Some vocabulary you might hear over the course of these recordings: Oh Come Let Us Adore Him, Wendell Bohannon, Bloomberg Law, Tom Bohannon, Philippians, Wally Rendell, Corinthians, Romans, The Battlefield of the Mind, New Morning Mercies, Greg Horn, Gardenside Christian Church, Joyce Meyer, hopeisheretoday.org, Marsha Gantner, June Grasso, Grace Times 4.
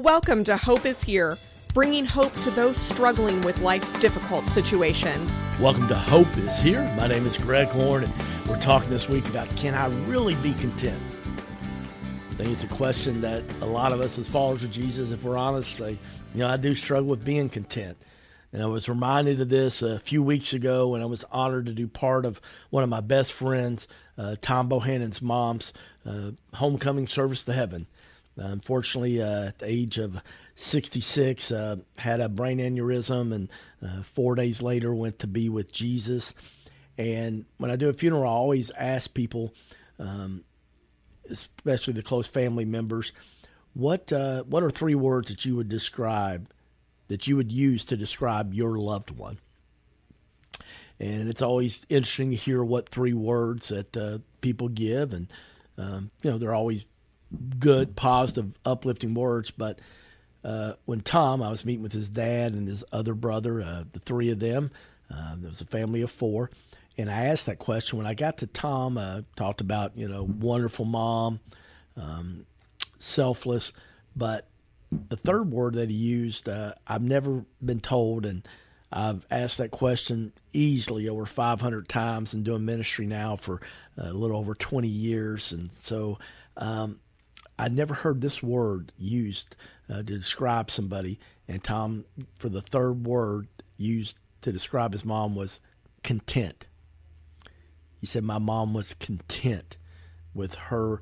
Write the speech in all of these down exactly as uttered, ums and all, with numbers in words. Welcome to Hope is Here, bringing hope to those struggling with life's difficult situations. Welcome to Hope is Here. My name is Greg Horn, and we're talking this week about, can I really be content? I think it's a question that a lot of us as followers of Jesus, if we're honest, say, you know, I do struggle with being content. And I was reminded of this a few weeks ago when I was honored to do part of one of my best friends, uh, Tom Bohannon's mom's uh, homecoming service to heaven. Uh, unfortunately, uh, at the age of sixty-six, uh, had a brain aneurysm, and uh, four days later went to be with Jesus. And when I do a funeral, I always ask people, um, especially the close family members, what uh, what are three words that you would describe, that you would use to describe your loved one? And it's always interesting to hear what three words that uh, people give, and um, you know, they're always good, positive, uplifting words. But uh, when Tom, I was meeting with his dad and his other brother, uh, the three of them, uh, there was a family of four, and I asked that question. When I got to Tom, I uh, talked about, you know, wonderful mom, um, selfless, but the third word that he used, uh, I've never been told, and I've asked that question easily over five hundred times and doing ministry now for a little over twenty years, and so um I never heard this word used uh, to describe somebody, and Tom, for the third word used to describe his mom, was content. He said, my mom was content with her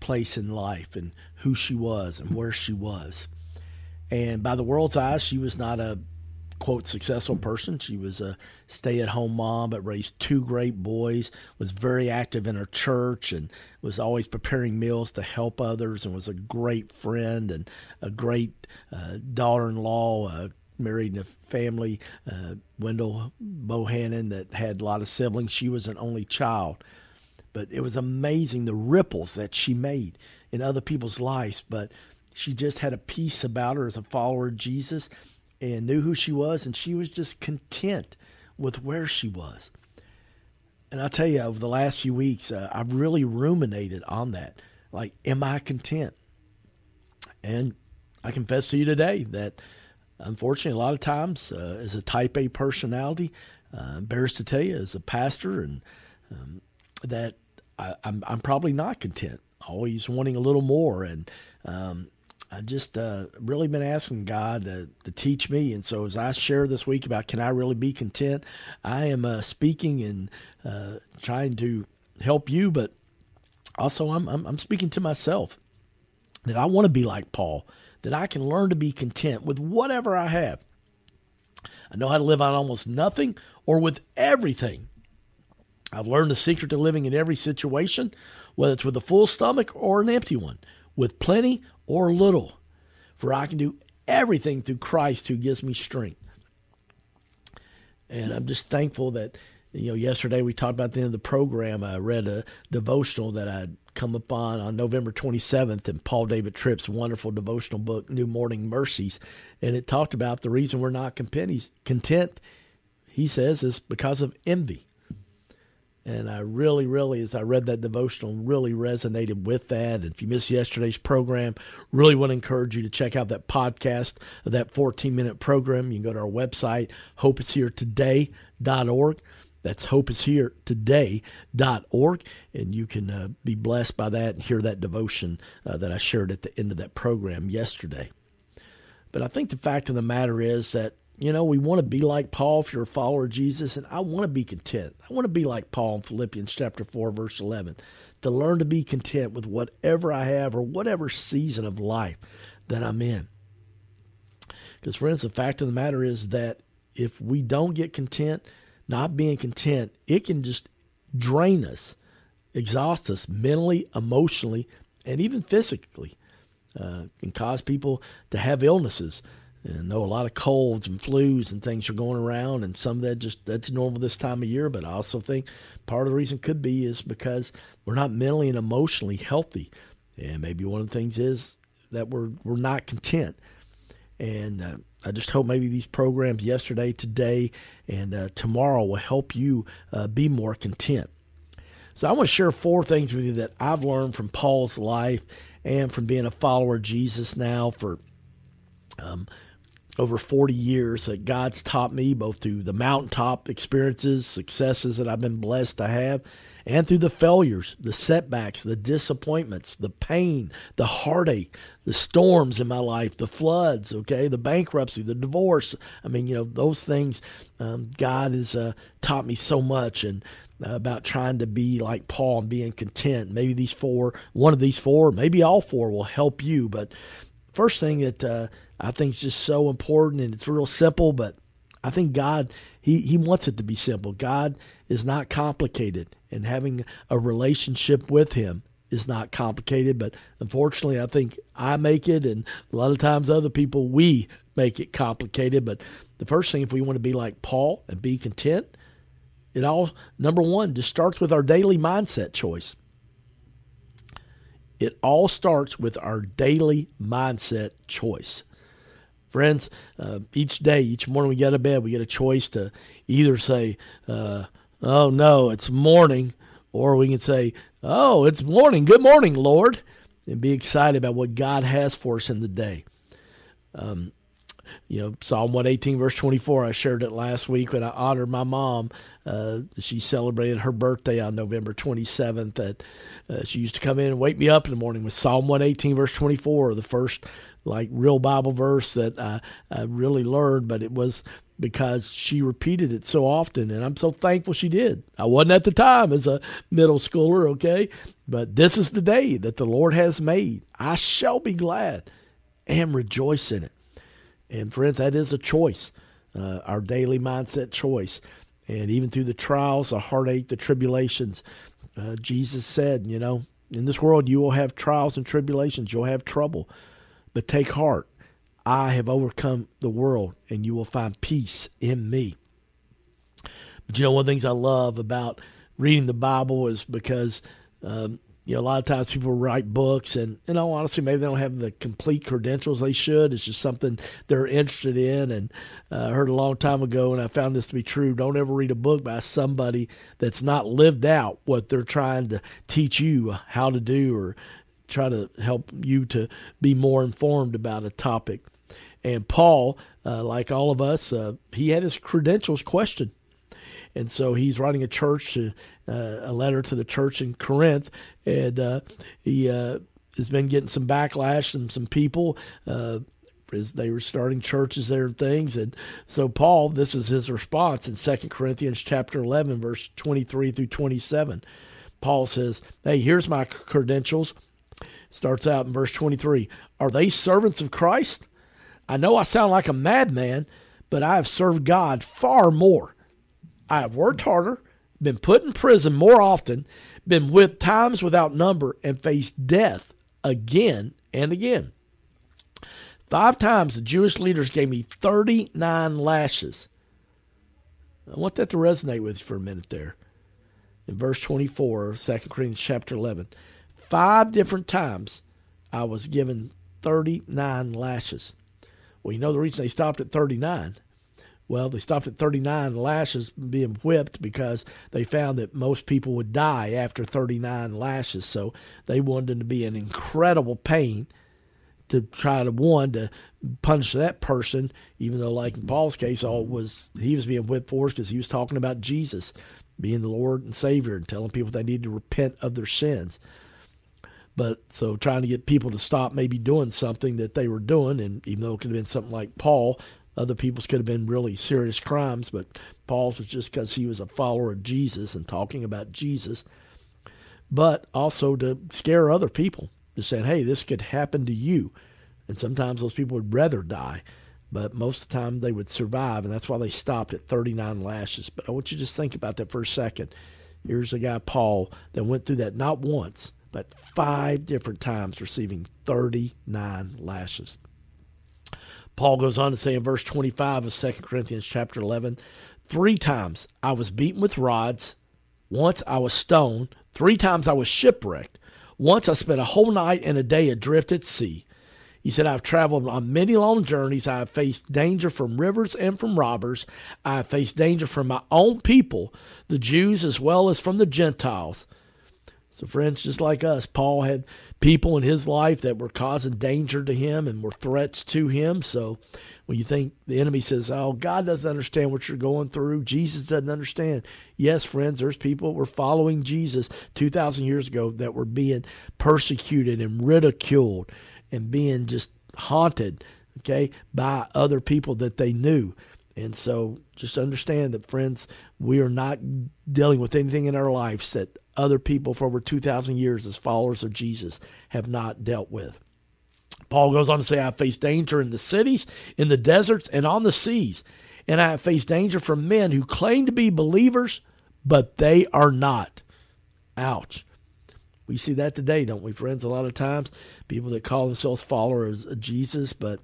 place in life and who she was and where she was. And by the world's eyes, she was not a, quote, successful person. She was a stay-at-home mom, but raised two great boys, was very active in her church, and was always preparing meals to help others, and was a great friend and a great uh, daughter-in-law, uh, married in a family, uh, Wendell Bohannon, that had a lot of siblings. She was an only child. But it was amazing the ripples that she made in other people's lives. But she just had a peace about her as a follower of Jesus, and knew who she was, and she was just content with where she was. And I tell you, over the last few weeks, uh, I've really ruminated on that. Like, am I content? And I confess to you today that, unfortunately, a lot of times, uh, as a type A personality, uh, embarrassed to tell you, as a pastor, and um, that I, I'm, I'm probably not content, always wanting a little more, and um I just uh, really been asking God to, to teach me. And so as I share this week about, can I really be content, I am uh, speaking and uh, trying to help you, but also I'm, I'm I'm speaking to myself, that I want to be like Paul, that I can learn to be content with whatever I have. I know how to live on almost nothing or with everything. I've learned the secret to living in every situation, whether it's with a full stomach or an empty one, with plenty or little, for I can do everything through Christ who gives me strength. And I'm just thankful that, you know, yesterday we talked about the end of the program. I read a devotional that I'd come upon on November twenty-seventh in Paul David Tripp's wonderful devotional book, New Morning Mercies. And it talked about the reason we're not content, he says, is because of envy. And I really, really, as I read that devotional, really resonated with that. And if you missed yesterday's program, really want to encourage you to check out that podcast of that fourteen-minute program. You can go to our website, hope is here today dot org. That's hope is here today dot org. And you can uh, be blessed by that and hear that devotion uh, that I shared at the end of that program yesterday. But I think the fact of the matter is that, you know, we want to be like Paul if you're a follower of Jesus, and I want to be content. I want to be like Paul in Philippians chapter four, verse eleven, to learn to be content with whatever I have or whatever season of life that I'm in. Because, friends, the fact of the matter is that if we don't get content, not being content, it can just drain us, exhaust us mentally, emotionally, and even physically, uh, and cause people to have illnesses. And I know a lot of colds and flus and things are going around, and some of that just, that's normal this time of year. But I also think part of the reason could be is because we're not mentally and emotionally healthy. And maybe one of the things is that we're we're not content. And uh, I just hope maybe these programs yesterday, today, and uh, tomorrow will help you uh, be more content. So I want to share four things with you that I've learned from Paul's life and from being a follower of Jesus now for um, over forty years that God's taught me, both through the mountaintop experiences, successes that I've been blessed to have, and through the failures, the setbacks, the disappointments, the pain, the heartache, the storms in my life, the floods, okay, the bankruptcy, the divorce. I mean, you know, those things, um, God has uh, taught me so much and uh, about trying to be like Paul and being content. Maybe these four, one of these four, maybe all four will help you. But first thing that uh, I think is just so important, and it's real simple, but I think God, he, he wants it to be simple. God is not complicated, and having a relationship with him is not complicated. But unfortunately, I think I make it, and a lot of times other people, we make it complicated. But the first thing, if we want to be like Paul and be content, it all, number one, just starts with our daily mindset choice. It all starts with our daily mindset choice. Friends, uh, each day, each morning we get out of bed, we get a choice to either say, uh, oh, no, it's morning, or we can say, oh, it's morning. Good morning, Lord, and be excited about what God has for us in the day. Um, you know, Psalm one eighteen, verse twenty-four, I shared it last week when I honored my mom. Uh, she celebrated her birthday on November twenty-seventh. That uh, she used to come in and wake me up in the morning with Psalm one eighteen, verse twenty-four, the first like real Bible verse that I, I really learned, but it was because she repeated it so often, and I'm so thankful she did. I wasn't at the time as a middle schooler, okay? But this is the day that the Lord has made. I shall be glad and rejoice in it. And friends, that is a choice, uh, our daily mindset choice. And even through the trials, the heartache, the tribulations, uh, Jesus said, you know, in this world you will have trials and tribulations, you'll have trouble. But take heart, I have overcome the world, and you will find peace in me. But you know, one of the things I love about reading the Bible is because, um, you know, a lot of times people write books, and in all honesty, maybe they don't have the complete credentials they should. It's just something they're interested in. And uh, I heard a long time ago, and I found this to be true, don't ever read a book by somebody that's not lived out what they're trying to teach you how to do, or try to help you to be more informed about a topic. And Paul, uh, like all of us, uh, he had his credentials questioned. And so he's writing a church, to, uh, a letter to the church in Corinth, and uh, he uh, has been getting some backlash from some people uh, as they were starting churches there and things. And so Paul, this is his response in Second Corinthians chapter eleven, verse twenty-three through twenty-seven. Paul says, hey, here's my credentials. Starts out in verse twenty-three. Are they servants of Christ? I know I sound like a madman, but I have served God far more. I have worked harder, been put in prison more often, been whipped times without number, and faced death again and again. Five times the Jewish leaders gave me thirty-nine lashes. I want that to resonate with you for a minute there. In verse twenty-four of Second Corinthians chapter eleven. Five different times I was given thirty-nine lashes. Well, you know the reason they stopped at thirty-nine? Well, they stopped at thirty-nine lashes being whipped because they found that most people would die after thirty-nine lashes. So they wanted it to be an incredible pain to try to, one, to punish that person, even though, like in Paul's case, all was he was being whipped for because he was talking about Jesus being the Lord and Savior and telling people they needed to repent of their sins. But so trying to get people to stop maybe doing something that they were doing, and even though it could have been something like Paul, other people's could have been really serious crimes, but Paul's was just because he was a follower of Jesus and talking about Jesus, but also to scare other people, just saying, hey, this could happen to you. And sometimes those people would rather die, but most of the time they would survive, and that's why they stopped at thirty-nine lashes. But I want you to just think about that for a second. Here's a guy, Paul, that went through that not once, but five different times receiving thirty-nine lashes. Paul goes on to say in verse twenty-five of Second Corinthians chapter eleven, three times I was beaten with rods, once I was stoned, three times I was shipwrecked, once I spent a whole night and a day adrift at sea. He said, I've traveled on many long journeys. I have faced danger from rivers and from robbers. I have faced danger from my own people, the Jews as well as from the Gentiles. So friends, just like us, Paul had people in his life that were causing danger to him and were threats to him. So when you think the enemy says, oh, God doesn't understand what you're going through, Jesus doesn't understand. Yes, friends, there's people that were following Jesus two thousand years ago that were being persecuted and ridiculed and being just haunted, okay, by other people that they knew. And so just understand that, friends, we are not dealing with anything in our lives that other people for over two thousand years as followers of Jesus have not dealt with. Paul goes on to say, I face danger in the cities, in the deserts, and on the seas. And I have faced danger from men who claim to be believers, but they are not. Ouch. We see that today, don't we, friends? A lot of times, people that call themselves followers of Jesus, but,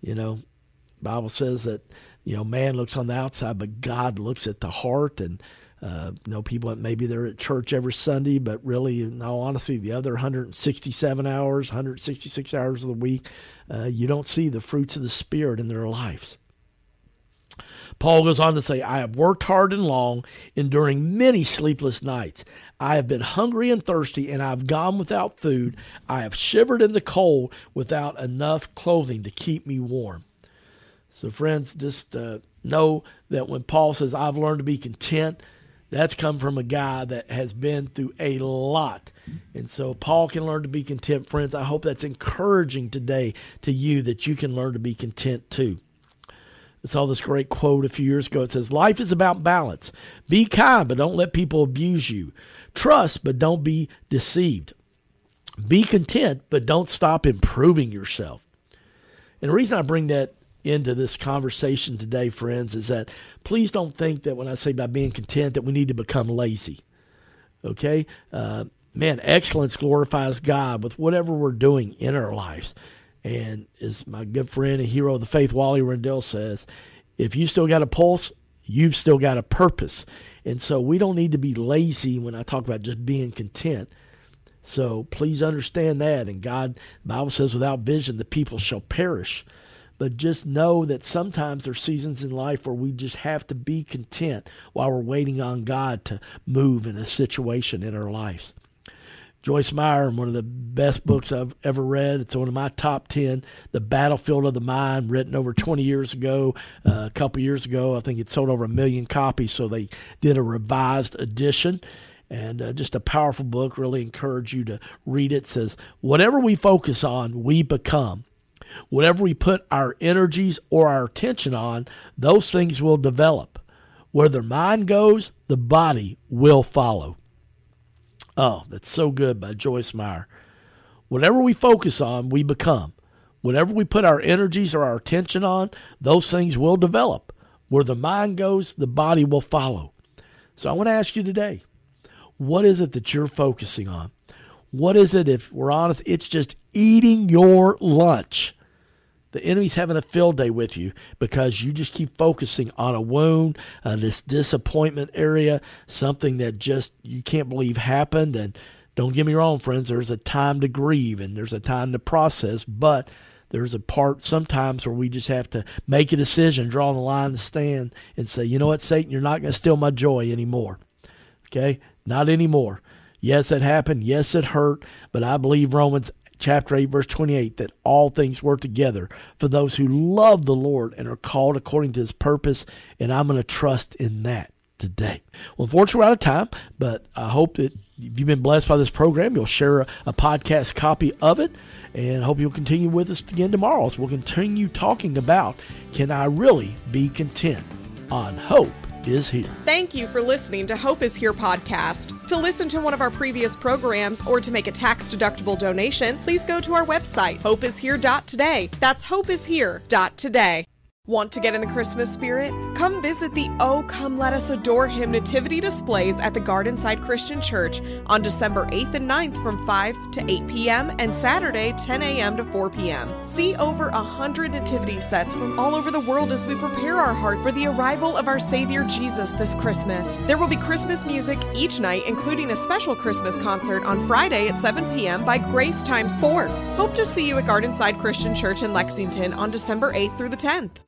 you know, the Bible says that, you know, man looks on the outside, but God looks at the heart. And Uh, you know, people that maybe they're at church every Sunday, but really, in all honesty, the other one hundred sixty-seven hours, one hundred sixty-six hours of the week, uh, you don't see the fruits of the Spirit in their lives. Paul goes on to say, I have worked hard and long, enduring many sleepless nights. I have been hungry and thirsty, and I have gone without food. I have shivered in the cold without enough clothing to keep me warm. So friends, just uh, know that when Paul says, I've learned to be content, that's come from a guy that has been through a lot. And so Paul can learn to be content, friends. I hope that's encouraging today to you, that you can learn to be content too. I saw this great quote a few years ago. It says, life is about balance. Be kind, but don't let people abuse you. Trust, but don't be deceived. Be content, but don't stop improving yourself. And the reason I bring that into this conversation today, friends, is that please don't think that when I say by being content that we need to become lazy, okay? Uh, man, excellence glorifies God with whatever we're doing in our lives. And as my good friend and hero of the faith, Wally Rendell, says, if you still got a pulse, you've still got a purpose. And so we don't need to be lazy when I talk about just being content. So please understand that. And God, the Bible says, without vision, the people shall perish. But just know that sometimes there's seasons in life where we just have to be content while we're waiting on God to move in a situation in our lives. Joyce Meyer, one of the best books I've ever read, it's one of my top ten, The Battlefield of the Mind, written over twenty years ago, uh, a couple years ago. I think it sold over a million copies, so they did a revised edition. And uh, just a powerful book, really encourage you to read it. It says, whatever we focus on, we become. Whatever we put our energies or our attention on, those things will develop. Where the mind goes, the body will follow. Oh, that's so good by Joyce Meyer. Whatever we focus on, we become. Whatever we put our energies or our attention on, those things will develop. Where the mind goes, the body will follow. So I want to ask you today, what is it that you're focusing on? What is it, if we're honest, it's just eating your lunch. The enemy's having a field day with you because you just keep focusing on a wound, uh, this disappointment area, something that just you can't believe happened. And don't get me wrong, friends, there's a time to grieve and there's a time to process, but there's a part sometimes where we just have to make a decision, draw the line in the stand and say, you know what, Satan, you're not going to steal my joy anymore. Okay? Not anymore. Yes, it happened. Yes, it hurt. But I believe Romans chapter eight, verse twenty-eight, that all things work together for those who love the Lord and are called according to his purpose. And I'm going to trust in that today. Well, unfortunately, we're out of time, but I hope that if you've been blessed by this program, you'll share a, a podcast copy of it, and hope you'll continue with us again tomorrow as we'll continue talking about, can I really be content on Hope Is Here. Thank you for listening to Hope Is Here podcast. To listen to one of our previous programs or to make a tax-deductible donation, please go to our website, hope is here dot today. That's hope is here dot today. Want to get in the Christmas spirit? Come visit the Oh Come Let Us Adore Him nativity displays at the Gardenside Christian Church on December eighth and ninth from five to eight p.m. and Saturday ten a.m. to four p.m. See over one hundred nativity sets from all over the world as we prepare our heart for the arrival of our Savior Jesus this Christmas. There will be Christmas music each night, including a special Christmas concert on Friday at seven p.m. by Grace Times four. Hope to see you at Gardenside Christian Church in Lexington on December eighth through the tenth.